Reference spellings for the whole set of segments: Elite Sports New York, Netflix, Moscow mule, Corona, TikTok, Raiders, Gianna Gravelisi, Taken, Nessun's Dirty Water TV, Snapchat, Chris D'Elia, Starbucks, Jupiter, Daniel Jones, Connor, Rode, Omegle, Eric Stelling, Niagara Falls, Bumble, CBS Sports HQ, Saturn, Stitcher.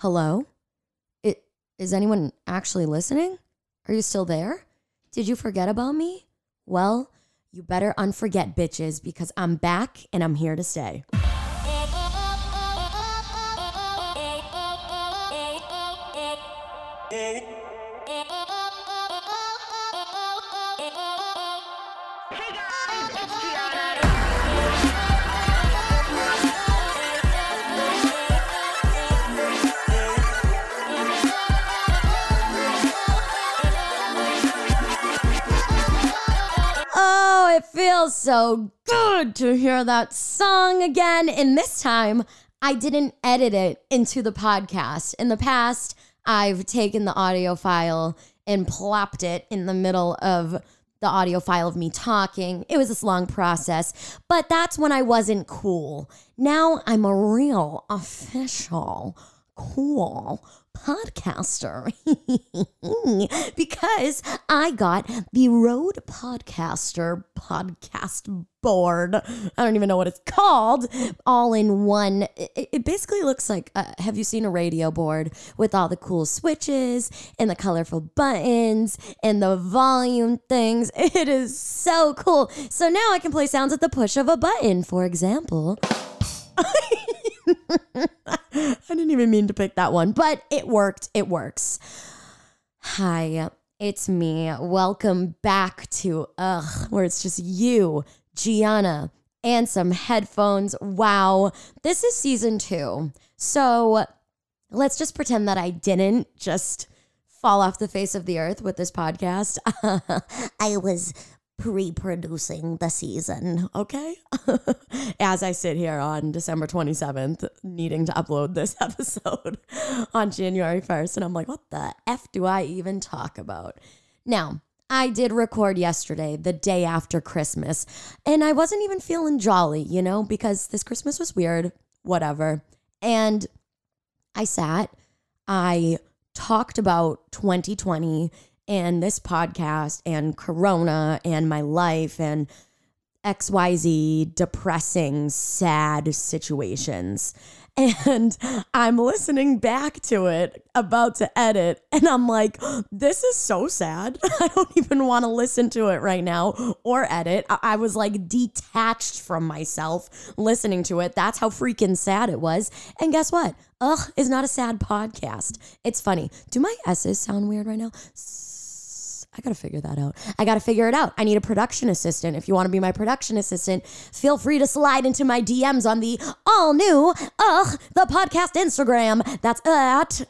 Hello? Is anyone actually listening? Are you still there? Did you forget about me? Well, you better unforget, bitches, because I'm back and I'm here to stay. It feels so good to hear that song again. And this time, I didn't edit it into the podcast. In the past, I've taken the audio file and plopped it in the middle of the audio file of me talking. It was this long process, but that's when I wasn't cool. Now I'm a real, official, cool podcaster because I got the Rode podcast board. I don't even know what it's called. All in one. It basically looks like, have you seen a radio board with all the cool switches and the colorful buttons and the volume things? It is so cool. So now I can play sounds at the push of a button. For example, I didn't even mean to pick that one, but it worked. It works. Hi, it's me. Welcome back to where it's just you, Gianna, and some headphones. Wow. This is season 2. So let's just pretend that I didn't just fall off the face of the earth with this podcast. I was pre-producing the season, okay? As I sit here on December 27th, needing to upload this episode on January 1st, and I'm like, what the F do I even talk about? Now, I did record yesterday, the day after Christmas, and I wasn't even feeling jolly, you know, because this Christmas was weird, whatever. And I talked about 2020 and this podcast and Corona and my life and XYZ depressing, sad situations. And I'm listening back to it, about to edit, and I'm like, this is so sad. I don't even want to listen to it right now or edit. I was like detached from myself listening to it. That's how freaking sad it was. And guess what? Ugh, it's not a sad podcast. It's funny. Do my S's sound weird right now? I got to figure that out. I got to figure it out. I need a production assistant. If you want to be my production assistant, feel free to slide into my DMs on the all new, the podcast Instagram. That's at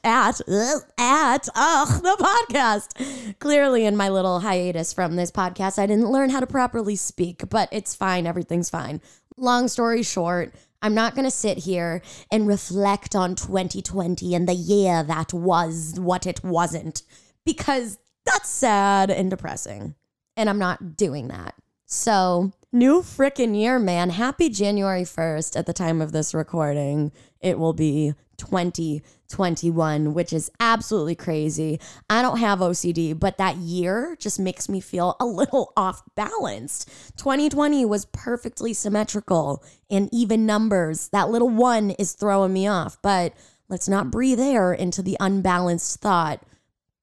the podcast. Clearly in my little hiatus from this podcast, I didn't learn how to properly speak, but it's fine. Everything's fine. Long story short, I'm not going to sit here and reflect on 2020 and the year that was what it wasn't, because that's sad and depressing, and I'm not doing that. So, new frickin' year, man. Happy January 1st. At the time of this recording, it will be 2021, which is absolutely crazy. I don't have OCD, but that year just makes me feel a little off balance. 2020 was perfectly symmetrical and even numbers. That little one is throwing me off, but let's not breathe air into the unbalanced thought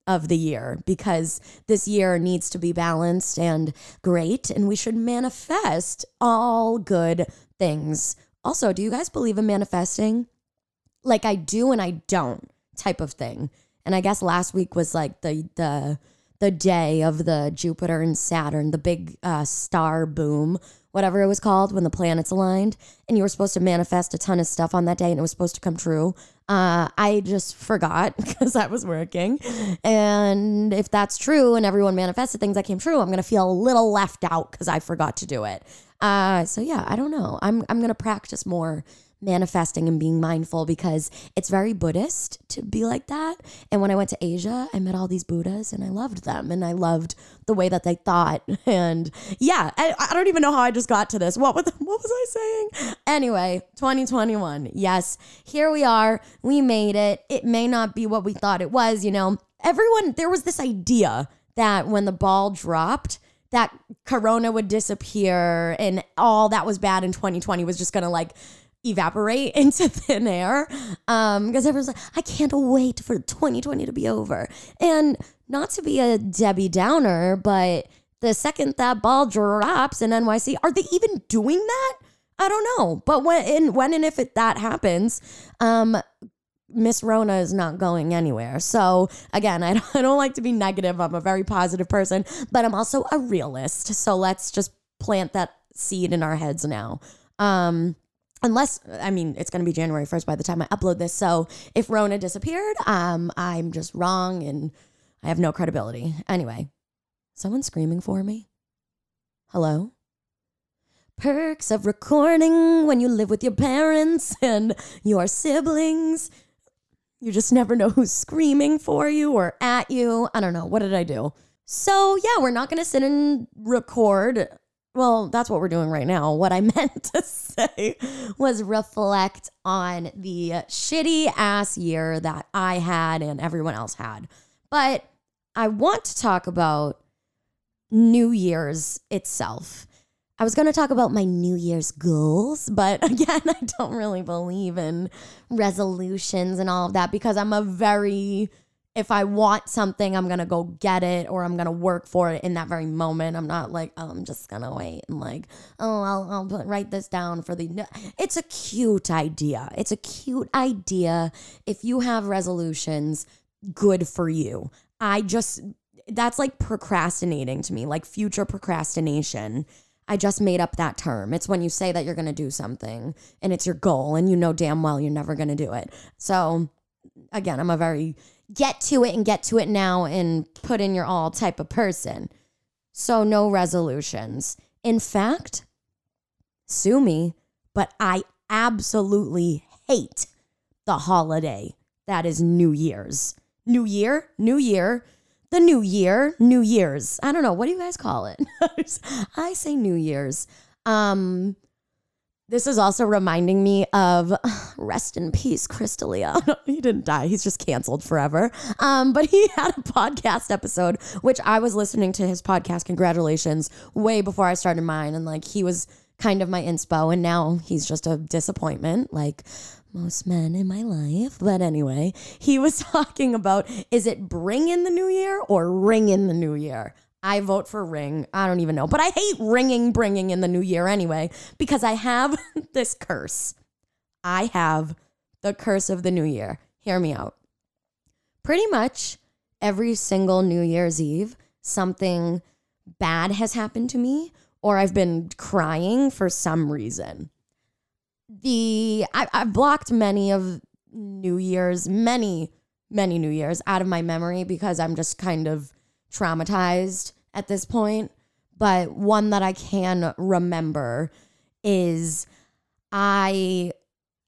of the year, because this year needs to be balanced and great, and we should manifest all good things. Also, do you guys believe in manifesting? Like I do and I don't type of thing. And I guess last week was like the day of the Jupiter and Saturn, the big star boom, whatever it was called, when the planets aligned, and you were supposed to manifest a ton of stuff on that day, and it was supposed to come true. I just forgot because I was working. And if that's true and everyone manifested things that came true, I'm going to feel a little left out because I forgot to do it. So yeah, I don't know. I'm going to practice more manifesting and being mindful, because it's very Buddhist to be like that. And when I went to Asia, I met all these Buddhas and I loved them and I loved the way that they thought. And yeah, I don't even know how I just got to this. What was I saying? Anyway, 2021. Yes, here we are. We made it. It may not be what we thought it was. You know, everyone, there was this idea that when the ball dropped, that Corona would disappear and all that was bad in 2020 was just going to like evaporate into thin air. Because everyone's like, I can't wait for 2020 to be over. And not to be a Debbie Downer, but the second that ball drops in NYC, are they even doing that? I don't know. But when and if that happens, Miss Rona is not going anywhere. So again, I don't like to be negative. I'm a very positive person, but I'm also a realist. So let's just plant that seed in our heads now. Unless, I mean, it's going to be January 1st by the time I upload this. So if Rona disappeared, I'm just wrong and I have no credibility. Anyway, someone's screaming for me. Hello? Perks of recording when you live with your parents and your siblings. You just never know who's screaming for you or at you. I don't know. What did I do? So yeah, we're not going to sit and record. Well, that's what we're doing right now. What I meant to say was reflect on the shitty ass year that I had and everyone else had. But I want to talk about New Year's itself. I was going to talk about my New Year's goals, but again, I don't really believe in resolutions and all of that because I'm if I want something, I'm going to go get it or I'm going to work for it in that very moment. I'm not like, oh, I'm just going to wait and like, oh, I'll write this down for the... No. It's a cute idea. It's a cute idea. If you have resolutions, good for you. That's like procrastinating to me, like future procrastination. I just made up that term. It's when you say that you're going to do something and it's your goal and you know damn well you're never going to do it. So again, I'm a very get to it and get to it now and put in your all type of person. So no resolutions. In fact, sue me, but I absolutely hate the holiday that is New Year's. New Year's. I don't know. What do you guys call it? I say New Year's. This is also reminding me of rest in peace, Chris D'Elia. He didn't die. He's just canceled forever. But he had a podcast episode, which I was listening to his podcast, congratulations, way before I started mine. And like, he was kind of my inspo and now he's just a disappointment. Like, most men in my life. But anyway, he was talking about, is it bring in the new year or ring in the new year? I vote for ring. I don't even know. But I hate bringing in the new year anyway, because I have this curse. I have the curse of the new year. Hear me out. Pretty much every single New Year's Eve, something bad has happened to me or I've been crying for some reason. I've blocked many of New Year's, many New Year's out of my memory because I'm just kind of traumatized at this point. But one that I can remember is I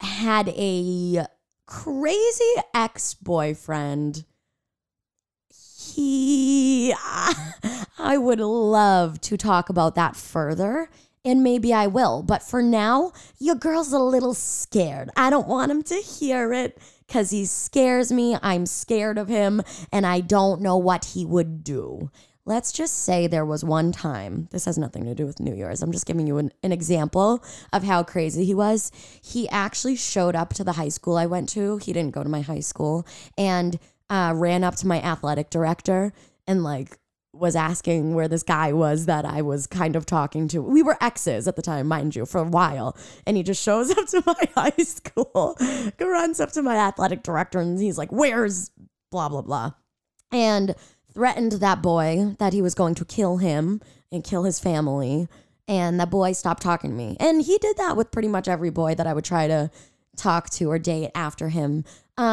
had a crazy ex-boyfriend. I would love to talk about that further. And maybe I will. But for now, your girl's a little scared. I don't want him to hear it because he scares me. I'm scared of him and I don't know what he would do. Let's just say there was one time. This has nothing to do with New Year's. I'm just giving you an example of how crazy he was. He actually showed up to the high school I went to. He didn't go to my high school and ran up to my athletic director and like, was asking where this guy was that I was kind of talking to. We were exes at the time, mind you, for a while. And he just shows up to my high school, runs up to my athletic director, and he's like, where's blah, blah, blah. And threatened that boy that he was going to kill him and kill his family. And that boy stopped talking to me. And he did that with pretty much every boy that I would try to talk to or date after him. So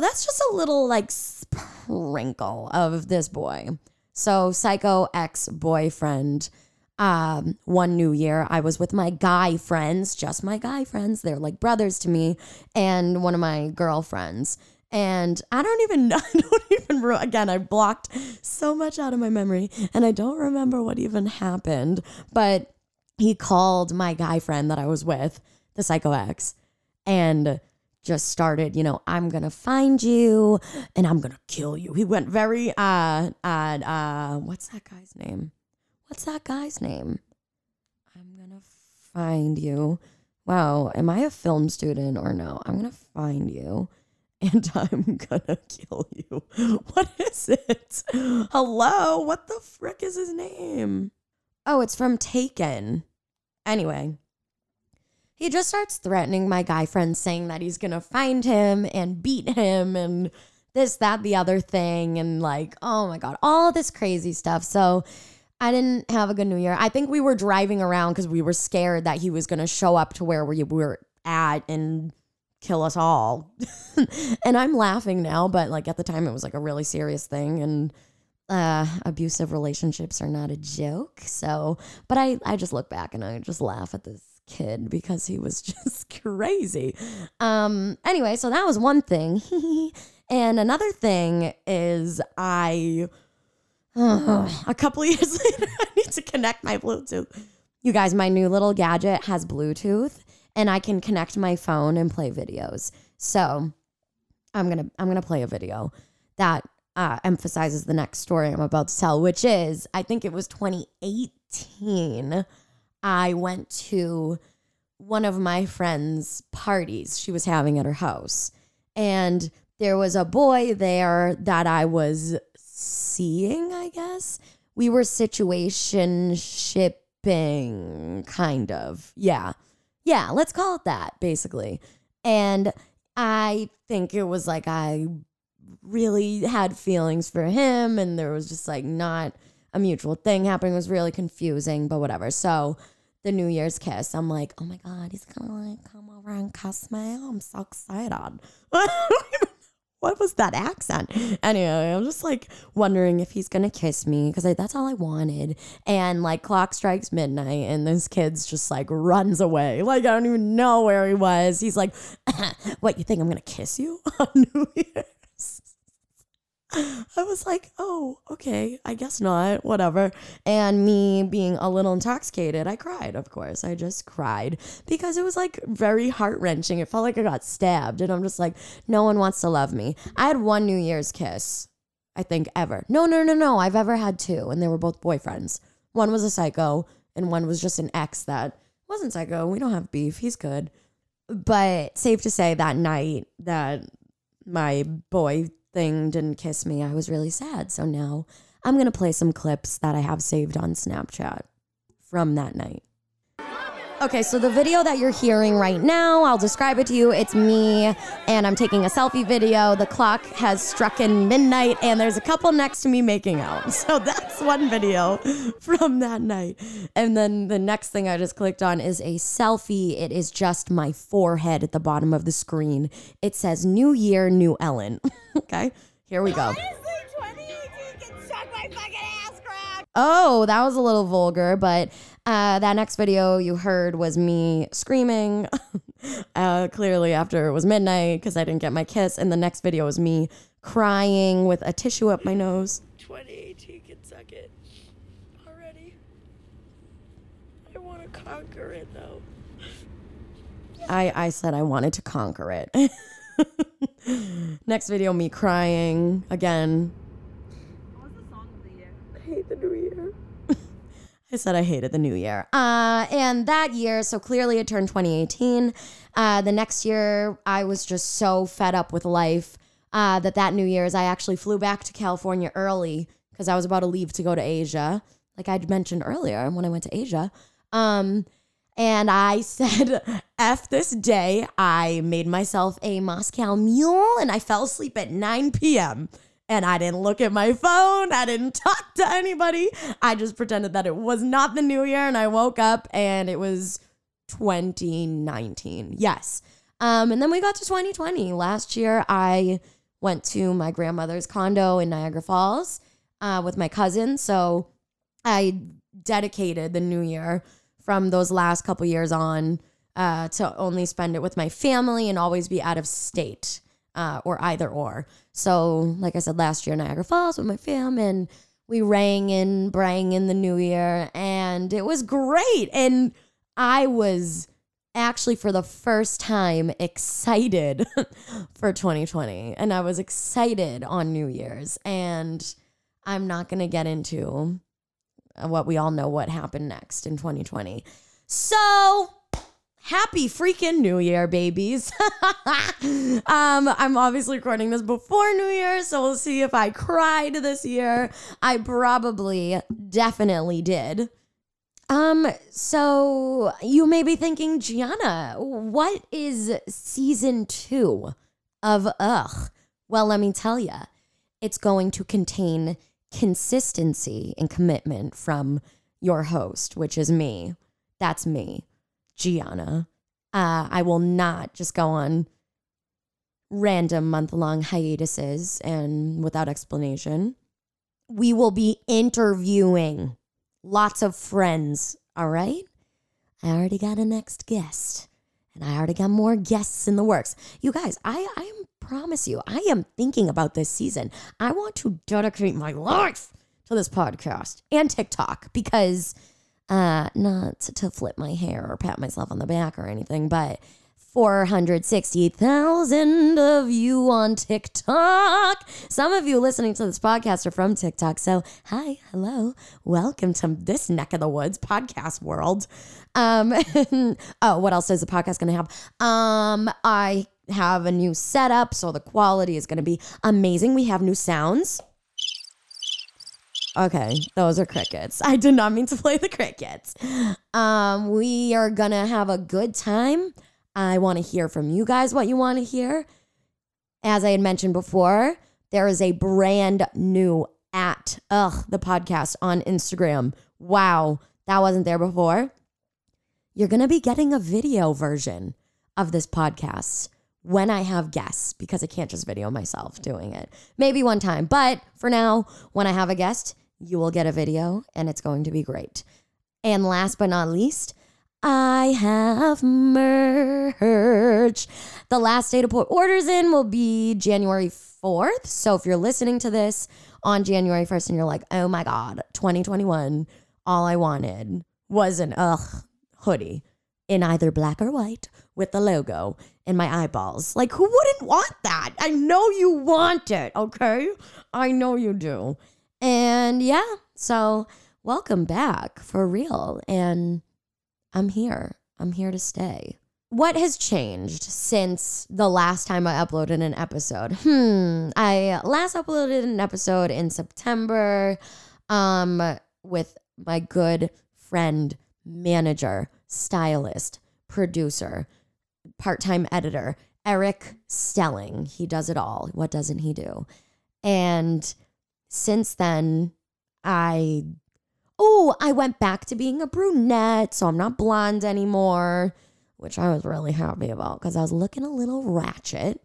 that's just a little like sprinkle of this boy. So psycho ex-boyfriend, one New Year, I was with my guy friends, just my guy friends. They're like brothers to me and one of my girlfriends. And again, I blocked so much out of my memory and I don't remember what even happened. But he called my guy friend that I was with, the psycho ex, and just started, I'm going to find you and I'm going to kill you. He went very, What's that guy's name? I'm going to find you wow, am I a film student or no? I'm going to find you and I'm going to kill you. What is it? Hello? What the frick is his name? Oh, it's from Taken. Anyway, he just starts threatening my guy friend, saying that he's going to find him and beat him and this, that, the other thing. And like, oh my God, all this crazy stuff. So I didn't have a good New Year. I think we were driving around because we were scared that he was going to show up to where we were at and kill us all. And I'm laughing now, but like at the time it was like a really serious thing. And abusive relationships are not a joke. So, but I just look back and I just laugh at this kid because he was just crazy. Anyway, so that was one thing. And another thing is a couple of years later, I need to connect my Bluetooth. You guys, my new little gadget has Bluetooth and I can connect my phone and play videos. So I'm going to play a video that emphasizes the next story I'm about to tell, which is, I think it was 2018. I went to one of my friend's parties she was having at her house. And there was a boy there that I was seeing, I guess. We were situationshipping, kind of. Yeah, let's call it that, basically. And I think it was like I really had feelings for him and there was just like not a mutual thing happening. It was really confusing, but whatever. So the New Year's kiss, I'm like, oh my God, he's gonna like come over and cuss me. I'm so excited. What was that accent? Anyway, I'm just like wondering if he's going to kiss me because that's all I wanted. And like clock strikes midnight and this kid's just like runs away. Like I don't even know where he was. He's like, what, you think I'm going to kiss you on New Year's? I was like, oh, okay, I guess not, whatever. And me being a little intoxicated, I cried, of course. I just cried because it was like very heart-wrenching. It felt like I got stabbed and I'm just like, no one wants to love me. I had one New Year's kiss, I think, ever. No, I've ever had two and they were both boyfriends. One was a psycho and one was just an ex that wasn't psycho. We don't have beef. He's good. But safe to say that night that my boy thing didn't kiss me, I was really sad. So now I'm going to play some clips that I have saved on Snapchat from that night. Okay, so the video that you're hearing right now, I'll describe it to you. It's me and I'm taking a selfie video. The clock has struck in midnight and there's a couple next to me making out. So that's one video from that night. And then the next thing I just clicked on is a selfie. It is just my forehead at the bottom of the screen. It says New Year, New Ellen. Okay, here we go. Oh, that was a little vulgar, but that next video you heard was me screaming, clearly after it was midnight because I didn't get my kiss. And the next video was me crying with a tissue up my nose. 2018 can suck it already. I want to conquer it, though. I said I wanted to conquer it. Next video, me crying again. What was the song of the year? I hate the New Year. I said I hated the New Year. And that year, so clearly it turned 2018. The next year, I was just so fed up with life that New Year's, I actually flew back to California early because I was about to leave to go to Asia. Like I'd mentioned earlier when I went to Asia. And I said, F this day. I made myself a Moscow mule and I fell asleep at 9 p.m. And I didn't look at my phone. I didn't talk to anybody. I just pretended that it was not the New Year and I woke up and it was 2019. Yes. And then we got to 2020. Last year, I went to my grandmother's condo in Niagara Falls with my cousin. So I dedicated the New Year from those last couple years on to only spend it with my family and always be out of state or either or. So like I said, last year, Niagara Falls with my fam and we brang in the New Year and it was great. And I was actually for the first time excited for 2020 and I was excited on New Year's and I'm not going to get into what we all know what happened next in 2020. So Happy freaking New Year, babies. I'm obviously recording this before New Year, so we'll see if I cried this year. I probably definitely did. So you may be thinking, Gianna, what is season 2 of Ugh? Well, let me tell you, it's going to contain consistency and commitment from your host, which is me. That's me, Gianna. I will not just go on random month-long hiatuses and without explanation. We will be interviewing lots of friends, all right? I already got a next guest, and I already got more guests in the works. You guys, I promise you, I am thinking about this season. I want to dedicate my life to this podcast and TikTok because, not to flip my hair or pat myself on the back or anything, but 460,000 of you on TikTok. Some of you listening to this podcast are from TikTok. So hi, hello, welcome to this neck of the woods podcast world. Oh, what else is the podcast going to have? I have a new setup, so the quality is going to be amazing. We have new sounds. Okay, those are crickets. I did not mean to play the crickets. We are going to have a good time. I want to hear from you guys what you want to hear. As I had mentioned before, there is a brand new @ the podcast on Instagram. Wow, that wasn't there before. You're going to be getting a video version of this podcast when I have guests, because I can't just video myself doing it. Maybe one time, but for now, when I have a guest, you will get a video and it's going to be great. And last but not least, I have merch. The last day to put orders in will be January 4th. So if you're listening to this on January 1st and you're like, oh my God, 2021, all I wanted was an Ugh hoodie in either black or white with the logo and my eyeballs. Like, who wouldn't want that? I know you want it, okay? I know you do. And yeah, so welcome back for real. And I'm here. I'm here to stay. What has changed since the last time I uploaded an episode? I last uploaded an episode in September with my good friend, manager, stylist, producer, part-time editor, Eric Stelling. He does it all. What doesn't he do? And since then, I went back to being a brunette, so I'm not blonde anymore, which I was really happy about because I was looking a little ratchet.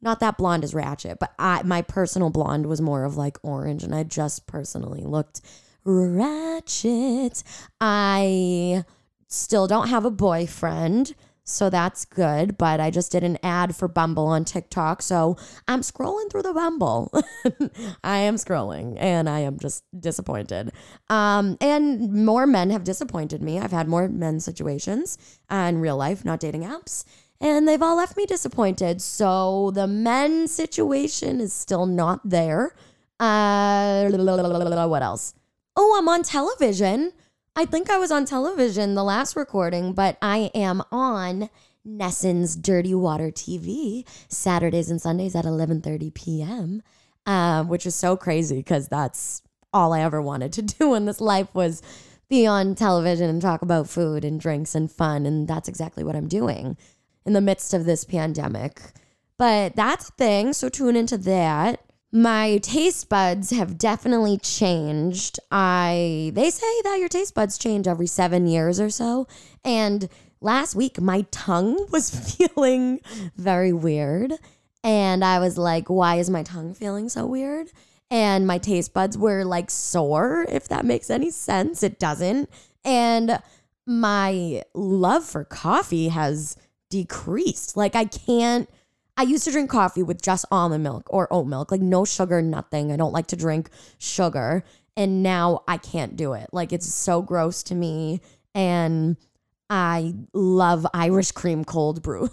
Not that blonde is ratchet, but my personal blonde was more of like orange, and I just personally looked ratchet. I still don't have a boyfriend, so that's good, but I just did an ad for Bumble on TikTok, so I'm scrolling through the Bumble. I am scrolling, and I am just disappointed. And more men have disappointed me. I've had more men situations in real life, not dating apps, and they've all left me disappointed, so the men situation is still not there. What else? Oh, I'm on television. I think I was on television the last recording, but I am on Nessun's Dirty Water TV Saturdays and Sundays at 11:30 p.m., which is so crazy because that's all I ever wanted to do in this life was be on television and talk about food and drinks and fun, and that's exactly what I'm doing in the midst of this pandemic. But that's a thing, so tune into that. My taste buds have definitely changed. They say that your taste buds change every 7 years or so. And last week, my tongue was feeling very weird. And I was like, why is my tongue feeling so weird? And my taste buds were like sore, if that makes any sense. It doesn't. And my love for coffee has decreased. Like I used to drink coffee with just almond milk or oat milk, like no sugar, nothing. I don't like to drink sugar. And now I can't do it. Like it's so gross to me. And I love Irish cream cold brews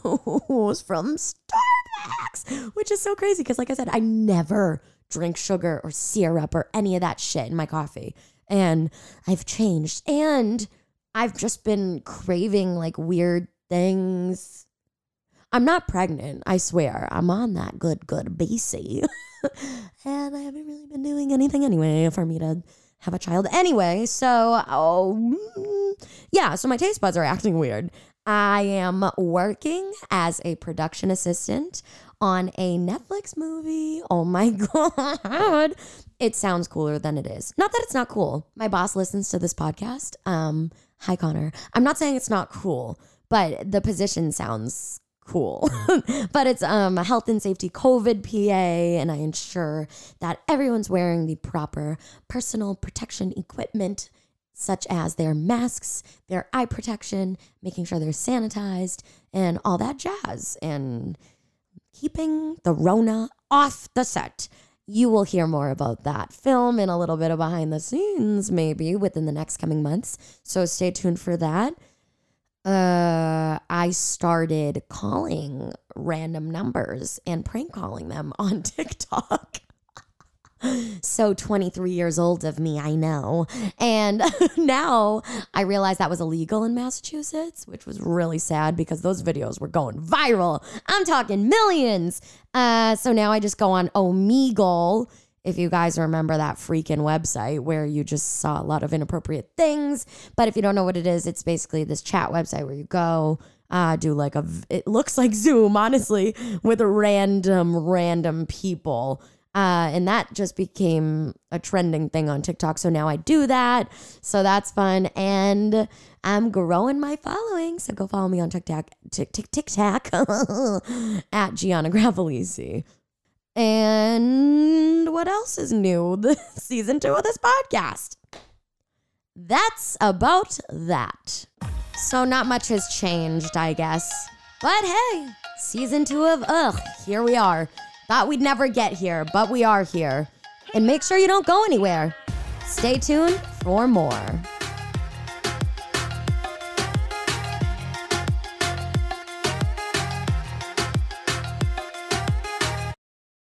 from Starbucks, which is so crazy. Because like I said, I never drink sugar or syrup or any of that shit in my coffee. And I've changed. And I've just been craving like weird things. I'm not pregnant, I swear. I'm on that good BC. And I haven't really been doing anything anyway for me to have a child anyway. So, so my taste buds are acting weird. I am working as a production assistant on a Netflix movie. Oh my God. It sounds cooler than it is. Not that it's not cool. My boss listens to this podcast. Hi, Connor. I'm not saying it's not cool, but the position sounds cool. But it's a health and safety COVID PA, and I ensure that everyone's wearing the proper personal protection equipment, such as their masks, their eye protection, making sure they're sanitized, and all that jazz, and keeping the Rona off the set. You will hear more about that film and a little bit of behind the scenes, maybe, within the next coming months. So stay tuned for that. I started calling random numbers and prank calling them on TikTok. So 23 years old of me, I know. And now I realize that was illegal in Massachusetts, which was really sad because those videos were going viral. I'm talking millions. So now I just go on Omegle, if you guys remember that freaking website where you just saw a lot of inappropriate things. But if you don't know what it is, it's basically this chat website where you go do like it looks like Zoom, honestly, with random people. And that just became a trending thing on TikTok. So now I do that. So that's fun. And I'm growing my following. So go follow me on TikTok at Gianna Gravelisi. And what else is new? Season 2 of this podcast. That's about that. So not much has changed, I guess. But hey, season 2 of here we are. Thought we'd never get here, but we are here. And make sure you don't go anywhere. Stay tuned for more.